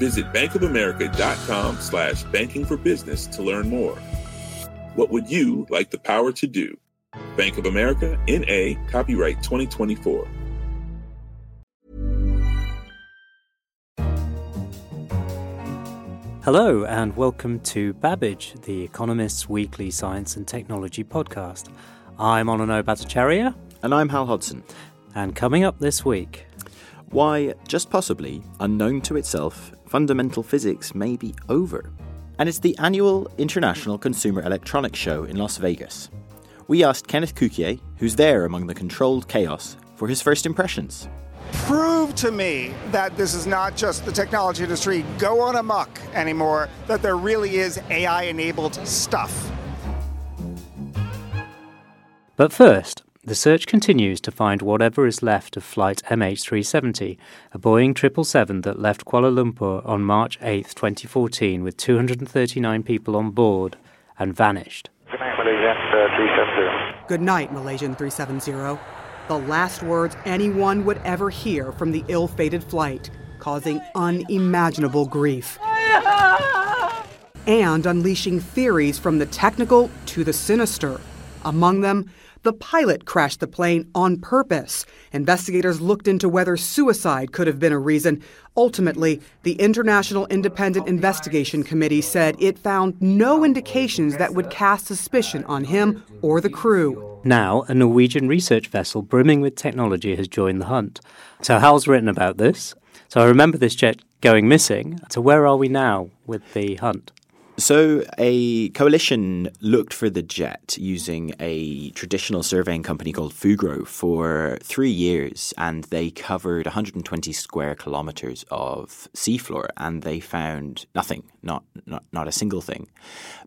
Visit bankofamerica.com/bankingforbusiness to learn more. What would you like the power to do? Bank of America, N.A., copyright 2024. Hello and welcome to Babbage, The Economist's weekly science and technology podcast. I'm Onono Bhattacharya. And I'm Hal Hodson. And coming up this week... why, just possibly, unknown to itself, fundamental physics may be over. And it's the annual International Consumer Electronics Show in Las Vegas. We asked Kenneth Cukier, who's there among the controlled chaos, for his first impressions. Prove to me that this is not just the technology industry go on amok anymore, that there really is AI-enabled stuff. But first, the search continues to find whatever is left of Flight MH370, a Boeing 777 that left Kuala Lumpur on March 8, 2014, with 239 people on board and vanished. Good night, Malaysian 370. Good night, Malaysian 370. The last words anyone would ever hear from the ill-fated flight, causing unimaginable grief. And unleashing theories from the technical to the sinister. Among them, the pilot crashed the plane on purpose. Investigators looked into whether suicide could have been a reason. Ultimately, the International Independent Investigation Committee said it found no indications that would cast suspicion on him or the crew. Now, a Norwegian research vessel brimming with technology has joined the hunt. So Hal's written about this. So I remember this jet going missing. So where are we now with the hunt? So a coalition looked for the jet using a traditional surveying company called Fugro for 3 years, and they covered 120 square kilometres of seafloor, and they found nothing, not a single thing.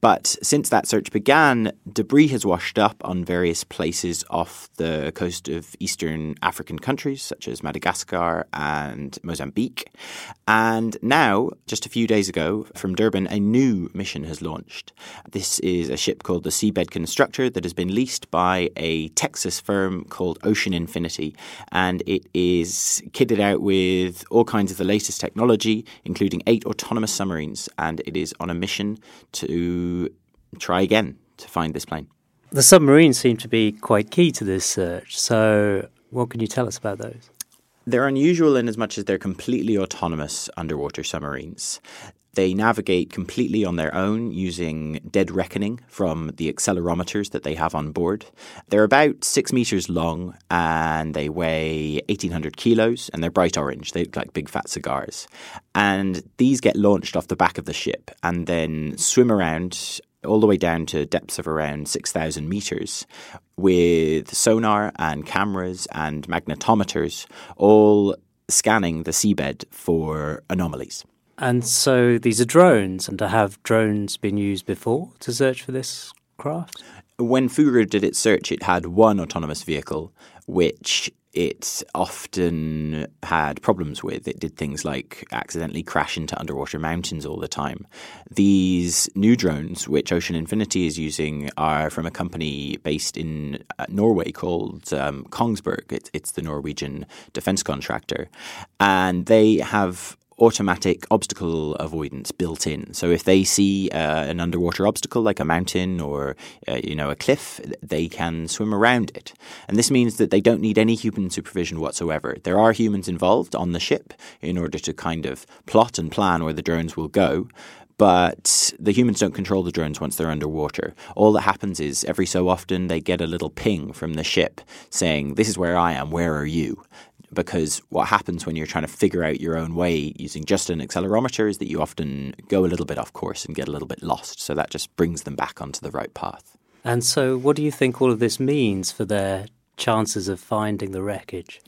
But since that search began, debris has washed up on various places off the coast of eastern African countries, such as Madagascar and Mozambique. And now, just a few days ago, from Durban, a new mission has launched. This is a ship called the Seabed Constructor that has been leased by a Texas firm called Ocean Infinity, and it is kitted out with all kinds of the latest technology, including 8 autonomous submarines, and it is on a mission to try again to find this plane. The submarines seem to be quite key to this search, so what can you tell us about those? They're unusual in as much as they're completely autonomous underwater submarines. They navigate completely on their own using dead reckoning from the accelerometers that they have on board. They're about 6 meters long and they weigh 1,800 kilos and they're bright orange. They look like big fat cigars. And these get launched off the back of the ship and then swim around all the way down to depths of around 6,000 meters with sonar and cameras and magnetometers all scanning the seabed for anomalies. And so these are drones, and have drones been used before to search for this craft? When Fugro did its search, it had one autonomous vehicle, which it often had problems with. It did things like accidentally crash into underwater mountains all the time. These new drones, which Ocean Infinity is using, are from a company based in Norway called Kongsberg. It's the Norwegian defence contractor. And they have automatic obstacle avoidance built in. So if they see an underwater obstacle like a mountain or a cliff, they can swim around it. And this means that they don't need any human supervision whatsoever. There are humans involved on the ship in order to kind of plot and plan where the drones will go. But the humans don't control the drones once they're underwater. All that happens is every so often they get a little ping from the ship saying, "This is where I am, where are you?" Because what happens when you're trying to figure out your own way using just an accelerometer is that you often go a little bit off course and get a little bit lost. So that just brings them back onto the right path. And so what do you think all of this means for their chances of finding the wreckage?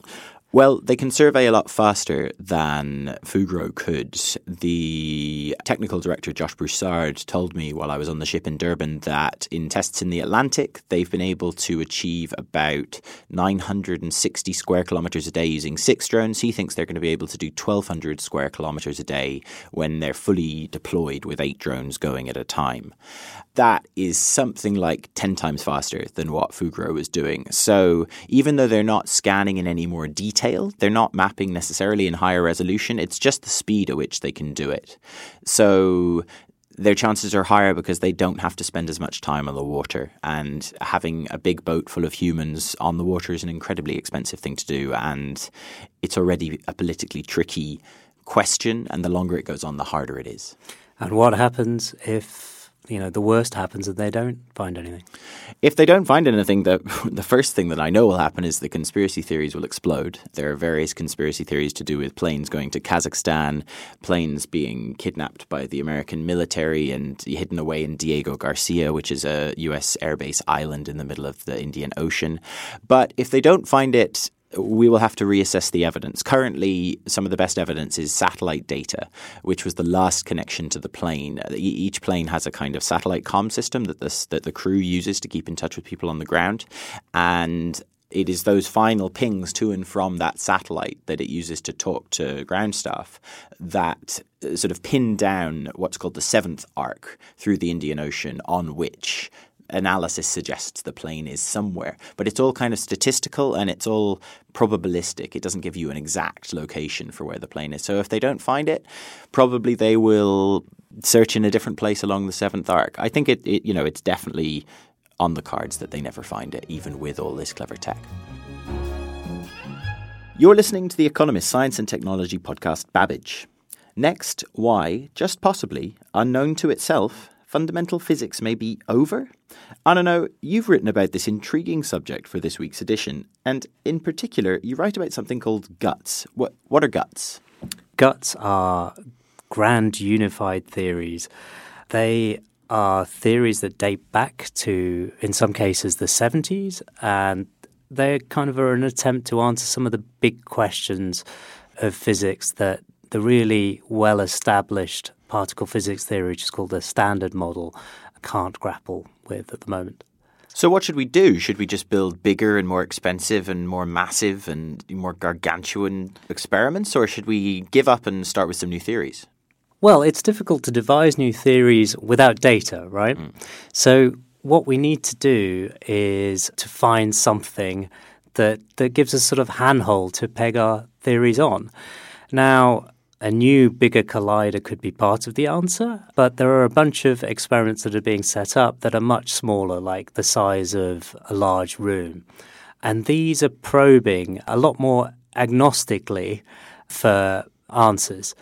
Well, they can survey a lot faster than Fugro could. The technical director, Josh Broussard, told me while I was on the ship in Durban that in tests in the Atlantic, they've been able to achieve about 960 square kilometres a day using 6 drones. He thinks they're going to be able to do 1,200 square kilometres a day when they're fully deployed with 8 drones going at a time. That is something like 10 times faster than what Fugro is doing. So even though they're not scanning in any more detail, they're not mapping necessarily in higher resolution, it's just the speed at which they can do it. So their chances are higher because they don't have to spend as much time on the water. And having a big boat full of humans on the water is an incredibly expensive thing to do. And it's already a politically tricky question. And the longer it goes on, the harder it is. And what happens if the worst happens and they don't find anything? If they don't find anything, the first thing that I know will happen is the conspiracy theories will explode. There are various conspiracy theories to do with planes going to Kazakhstan, planes being kidnapped by the American military and hidden away in Diego Garcia, which is a US airbase island in the middle of the Indian Ocean. But if they don't find it, we will have to reassess the evidence. Currently, some of the best evidence is satellite data, which was the last connection to the plane. Each plane has a kind of satellite comm system that the crew uses to keep in touch with people on the ground. And it is those final pings to and from that satellite that it uses to talk to ground staff that sort of pin down what's called the seventh arc through the Indian Ocean, on which analysis suggests the plane is somewhere. But it's all kind of statistical and it's all probabilistic. It doesn't give you an exact location for where the plane is. So if they don't find it, probably they will search in a different place along the seventh arc. I think it's definitely on the cards that they never find it, even with all this clever tech. You're listening to The Economist Science and Technology podcast, Babbage. Next, why, just possibly, unknown to itself, fundamental physics may be over? I don't know, you've written about this intriguing subject for this week's edition, and in particular, you write about something called guts. What are guts? Guts are grand unified theories. They are theories that date back to, in some cases, the 70s, and they kind of are an attempt to answer some of the big questions of physics that the really well-established particle physics theory, which is called the standard model, can't grapple with at the moment. So what should we do? Should we just build bigger and more expensive and more massive and more gargantuan experiments, or should we give up and start with some new theories? Well, it's difficult to devise new theories without data, right? Mm. So what we need to do is to find something that gives us sort of handhold to peg our theories on. Now, a new, bigger collider could be part of the answer, but there are a bunch of experiments that are being set up that are much smaller, like the size of a large room. And these are probing a lot more agnostically for answers.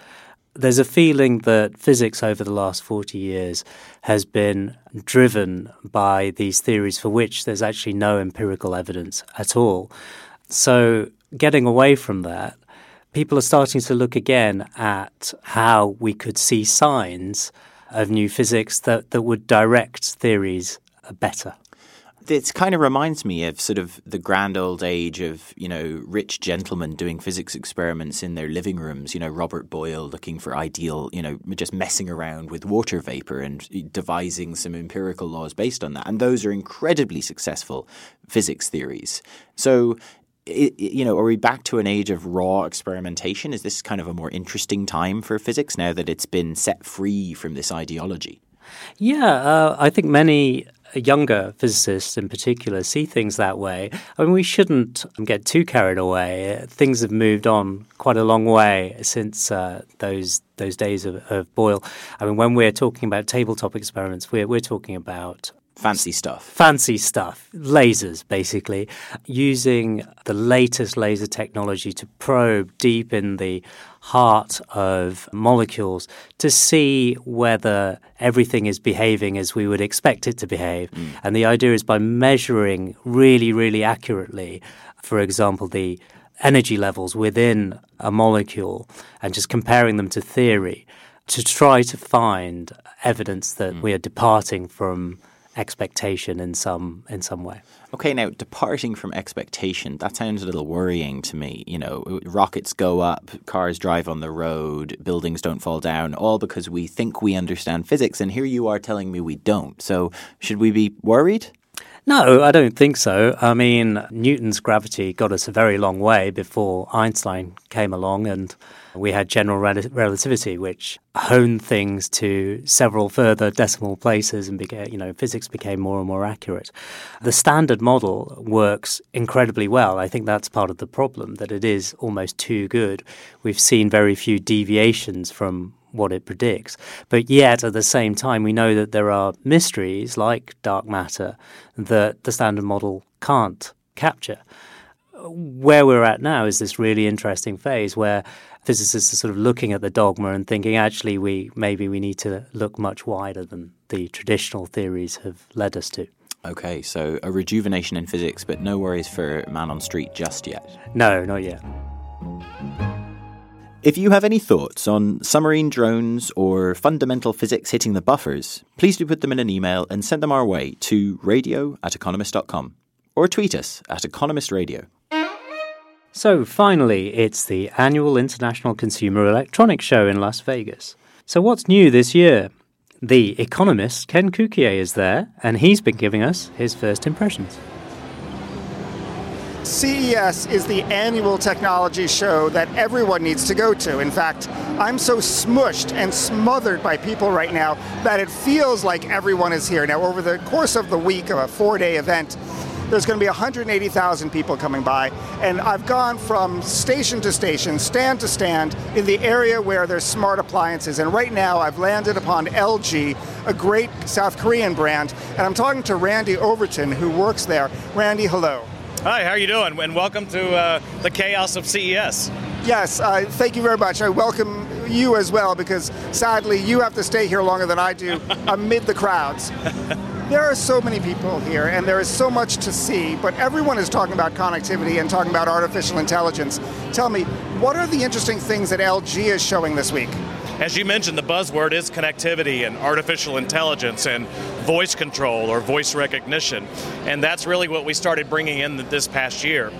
There's a feeling that physics over the last 40 years has been driven by these theories for which there's actually no empirical evidence at all. So getting away from that, people are starting to look again at how we could see signs of new physics that would direct theories better. It kind of reminds me of sort of the grand old age of, rich gentlemen doing physics experiments in their living rooms. Robert Boyle looking for ideal, just messing around with water vapor and devising some empirical laws based on that. And those are incredibly successful physics theories. So are we back to an age of raw experimentation? Is this kind of a more interesting time for physics now that it's been set free from this ideology? Yeah, I think many younger physicists in particular see things that way. I mean, we shouldn't get too carried away. Things have moved on quite a long way since those days of Boyle. I mean, when we're talking about tabletop experiments, we're talking about Fancy stuff. Lasers, basically. Using the latest laser technology to probe deep in the heart of molecules to see whether everything is behaving as we would expect it to behave. Mm. And the idea is by measuring really, really accurately, for example, the energy levels within a molecule and just comparing them to theory to try to find evidence that we are departing from expectation in some way. Okay, now departing from expectation, that sounds a little worrying to me. You know, rockets go up, cars drive on the road, buildings don't fall down, all because we think we understand physics, and here you are telling me we don't. So should we be worried? No, I don't think so. I mean, Newton's gravity got us a very long way before Einstein came along, and we had general relativity, which honed things to several further decimal places, and physics became more and more accurate. The standard model works incredibly well. I think that's part of the problem, that it is almost too good. We've seen very few deviations from what it predicts. But yet, at the same time, we know that there are mysteries like dark matter that the standard model can't capture. Where we're at now is this really interesting phase where physicists are sort of looking at the dogma and thinking, actually, maybe we need to look much wider than the traditional theories have led us to. Okay, so a rejuvenation in physics, but no worries for man on street just yet. No, not yet. If you have any thoughts on submarine drones or fundamental physics hitting the buffers, please do put them in an email and send them our way to radio@economist.com or tweet us @EconomistRadio. So finally, it's the annual International Consumer Electronics Show in Las Vegas. So what's new this year? The economist Ken Cukier is there, and he's been giving us his first impressions. CES is the annual technology show that everyone needs to go to. In fact, I'm so smushed and smothered by people right now that it feels like everyone is here. Now, over the course of the week of a four-day event, there's going to be 180,000 people coming by, and I've gone from station to station, stand to stand, in the area where there's smart appliances. And right now, I've landed upon LG, a great South Korean brand, and I'm talking to Randy Overton, who works there. Randy, hello. Hi, how are you doing? And welcome to the chaos of CES. Yes, thank you very much. I welcome you as well, because sadly you have to stay here longer than I do amid the crowds. There are so many people here and there is so much to see, but everyone is talking about connectivity and talking about artificial intelligence. Tell me, what are the interesting things that LG is showing this week? As you mentioned, the buzzword is connectivity and artificial intelligence and voice control or voice recognition. And that's really what we started bringing in this past year.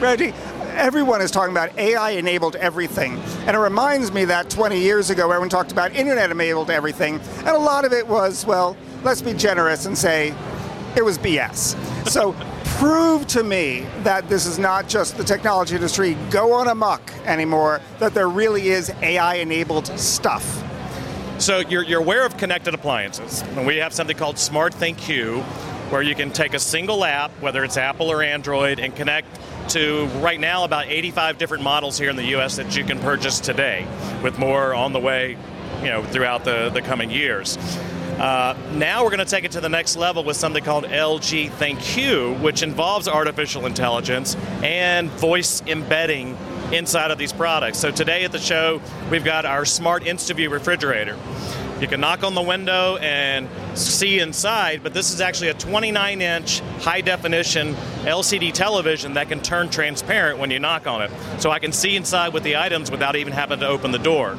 Reggie, everyone is talking about AI-enabled everything. And it reminds me that 20 years ago, everyone talked about internet-enabled everything. And a lot of it was, well, let's be generous and say it was BS. So prove to me that this is not just the technology industry go on amok anymore, that there really is AI-enabled stuff. So you're aware of connected appliances. And we have something called SmartThinQ, where you can take a single app, whether it's Apple or Android, and connect to right now about 85 different models here in the US that you can purchase today, with more on the way, throughout the coming years. Now we're going to take it to the next level with something called LG ThinQ, which involves artificial intelligence and voice embedding inside of these products. So today at the show, we've got our smart InstaView refrigerator. You can knock on the window and see inside, but this is actually a 29-inch high-definition LCD television that can turn transparent when you knock on it. So I can see inside with the items without even having to open the door.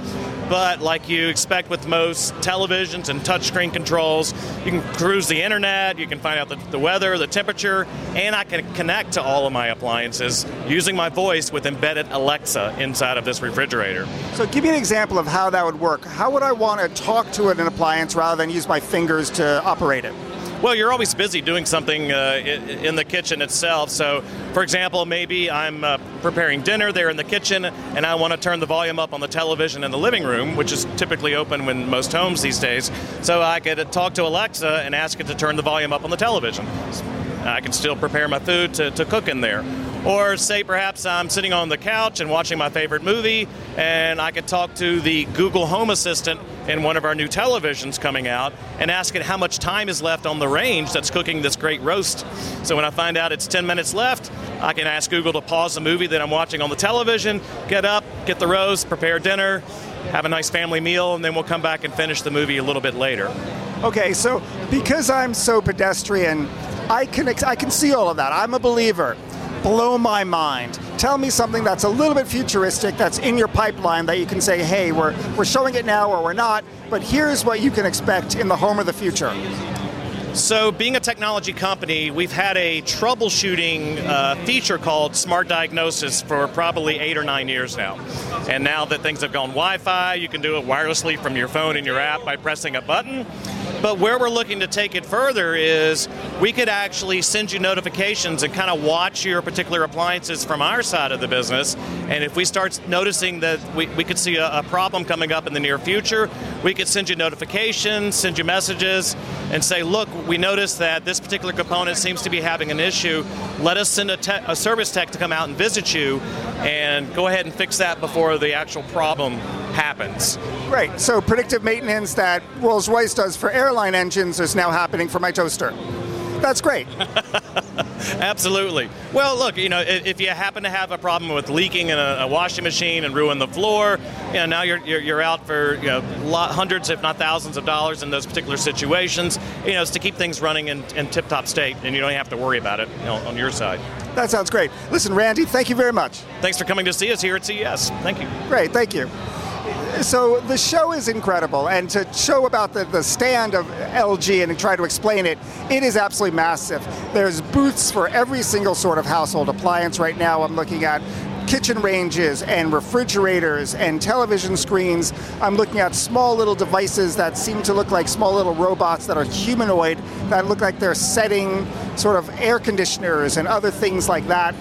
But like you expect with most televisions and touchscreen controls, you can cruise the internet, you can find out the weather, the temperature, and I can connect to all of my appliances using my voice with embedded Alexa inside of this refrigerator. So give me an example of how that would work. How would I want to talk to an appliance rather than use my fingers to operate it? Well, you're always busy doing something in the kitchen itself. So, for example, maybe I'm preparing dinner there in the kitchen, and I want to turn the volume up on the television in the living room, which is typically open in most homes these days. So I could talk to Alexa and ask it to turn the volume up on the television. I can still prepare my food to cook in there. Or say perhaps I'm sitting on the couch and watching my favorite movie, and I could talk to the Google Home Assistant in one of our new televisions coming out and ask it how much time is left on the range that's cooking this great roast. So when I find out it's 10 minutes left, I can ask Google to pause the movie that I'm watching on the television, get up, get the roast, prepare dinner, have a nice family meal, and then we'll come back and finish the movie a little bit later. Okay, so because I'm so pedestrian, I can see all of that. I'm a believer. Blow my mind. Tell me something that's a little bit futuristic that's in your pipeline that you can say, hey, we're showing it now or we're not, but here's what you can expect in the home of the future. So being a technology company, we've had a troubleshooting feature called Smart Diagnosis for probably 8 or 9 years now. And now that things have gone Wi-Fi, you can do it wirelessly from your phone and your app by pressing a button. But where we're looking to take it further is we could actually send you notifications and kind of watch your particular appliances from our side of the business. And if we start noticing that we could see a problem coming up in the near future, we could send you notifications, send you messages, and say, look, we noticed that this particular component seems to be having an issue. Let us send a service tech to come out and visit you and go ahead and fix that before the actual problem happens. Right, so predictive maintenance that Rolls-Royce does for airline engines is now happening for my toaster. That's great. Absolutely. Well, look, you know, if you happen to have a problem with leaking in a washing machine and ruin the floor, you know, now you're out for, you know, hundreds, if not thousands of dollars in those particular situations. You know, it's to keep things running in tip-top state, and you don't have to worry about it, you know, on your side. That sounds great. Listen, Randy, thank you very much. Thanks for coming to see us here at CES. Thank you. Great, thank you. So the show is incredible, and to show about the stand of LG and try to explain it, it is absolutely massive. There's booths for every single sort of household appliance right now. I'm looking at kitchen ranges and refrigerators and television screens. I'm looking at small little devices that seem to look like small little robots that are humanoid, that look like they're setting sort of air conditioners and other things like that.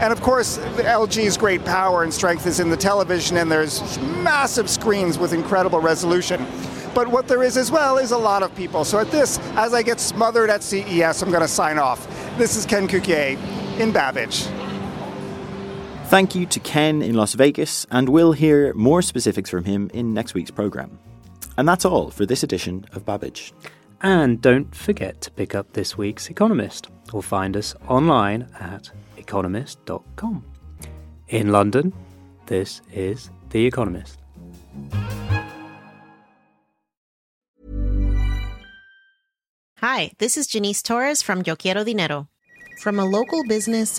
And of course, LG's great power and strength is in the television, and there's massive screens with incredible resolution. But what there is as well is a lot of people. So at this, as I get smothered at CES, I'm going to sign off. This is Ken Cukier in Babbage. Thank you to Ken in Las Vegas, and we'll hear more specifics from him in next week's programme. And that's all for this edition of Babbage. And don't forget to pick up this week's Economist, or find us online at economist.com. In London, this is The Economist. Hi, this is Janice Torres from Yo Quiero Dinero. From a local business